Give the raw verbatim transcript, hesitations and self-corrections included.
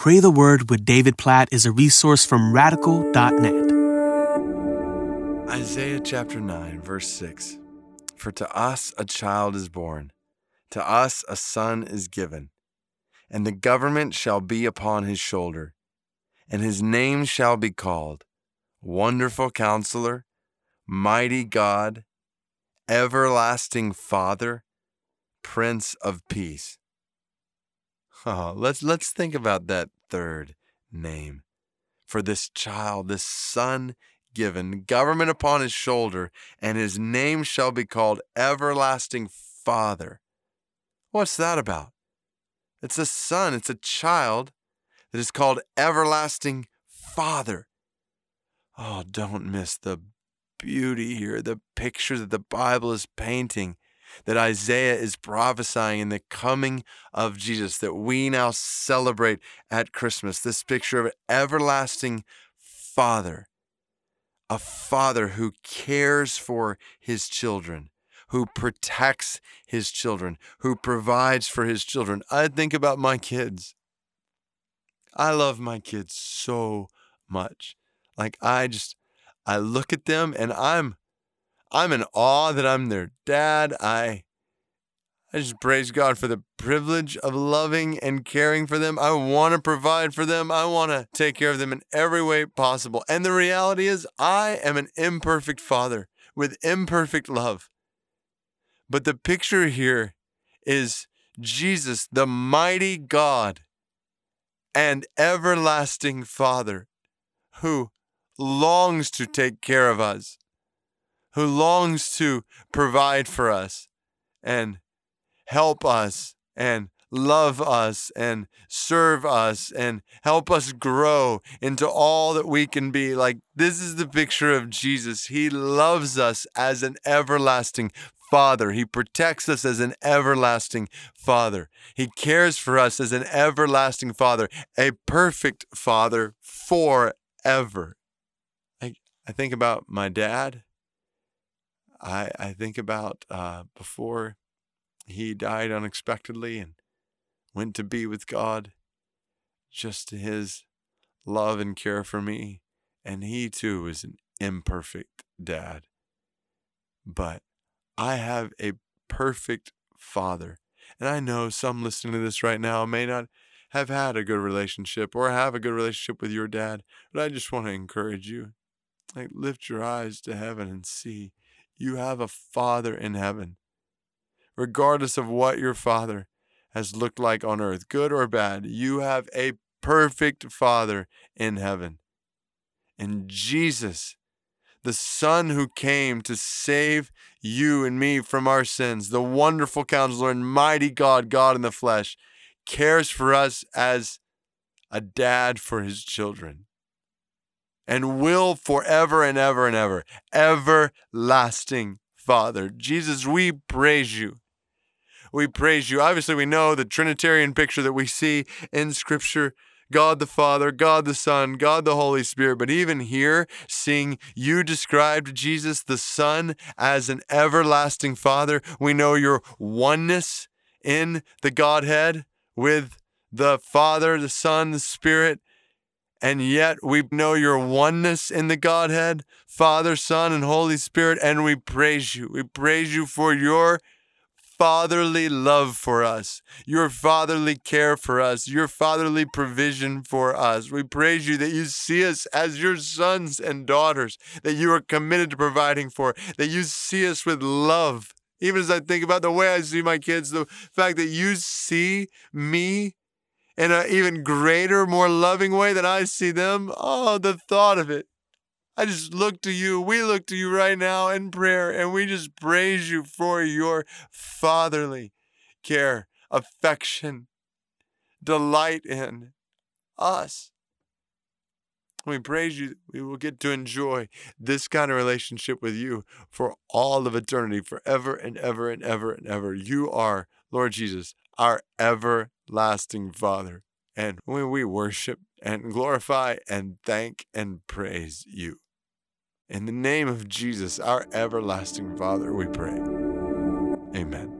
Pray the Word with David Platt is a resource from Radical dot net. Isaiah chapter nine, verse six. For to us a child is born, to us a son is given, and the government shall be upon his shoulder, and his name shall be called Wonderful Counselor, Mighty God, Everlasting Father, Prince of Peace. Oh, let's let's think about that third name. For this child, this son given, government upon his shoulder, and his name shall be called Everlasting Father. What's that about? It's a son, it's a child that is called Everlasting Father. Oh, don't miss the beauty here, the picture that the Bible is painting, that Isaiah is prophesying in the coming of Jesus, that we now celebrate at Christmas, this picture of an everlasting Father, a Father who cares for his children, who protects his children, who provides for his children. I think about my kids. I love my kids so much. Like I just, I look at them and I'm I'm in awe that I'm their dad. I I just praise God for the privilege of loving and caring for them. I want to provide for them. I want to take care of them in every way possible. And the reality is I am an imperfect father with imperfect love. But the picture here is Jesus, the mighty God and everlasting Father, who longs to take care of us, who longs to provide for us and help us and love us and serve us and help us grow into all that we can be. Like, this is the picture of Jesus. He loves us as an everlasting Father. He protects us as an everlasting Father. He cares for us as an everlasting Father, a perfect Father forever. I, I think about my dad. I, I think about uh, before he died unexpectedly and went to be with God, just his love and care for me. And he too was an imperfect dad. But I have a perfect Father. And I know some listening to this right now may not have had a good relationship or have a good relationship with your dad. But I just want to encourage you. Like, lift your eyes to heaven and see. You have a Father in heaven. Regardless of what your father has looked like on earth, good or bad, you have a perfect Father in heaven. And Jesus, the Son who came to save you and me from our sins, the Wonderful Counselor and Mighty God, God in the flesh, cares for us as a dad for his children, and will forever and ever and ever, everlasting Father. Jesus, we praise you. We praise you. Obviously, we know the Trinitarian picture that we see in Scripture, God the Father, God the Son, God the Holy Spirit. But even here, seeing you described Jesus, the Son, as an everlasting Father, we know your oneness in the Godhead with the Father, the Son, the Spirit. And yet we know your oneness in the Godhead, Father, Son, and Holy Spirit, and we praise you. We praise you for your fatherly love for us, your fatherly care for us, your fatherly provision for us. We praise you that you see us as your sons and daughters, that you are committed to providing for, that you see us with love. Even as I think about the way I see my kids, the fact that you see me in an even greater, more loving way than I see them. Oh, the thought of it. I just look to you. We look to you right now in prayer, and we just praise you for your fatherly care, affection, delight in us. We praise you. We will get to enjoy this kind of relationship with you for all of eternity, forever and ever and ever and ever. You are, Lord Jesus, our everlasting Father. And when we worship and glorify and thank and praise you. In the name of Jesus, our everlasting Father, we pray. Amen.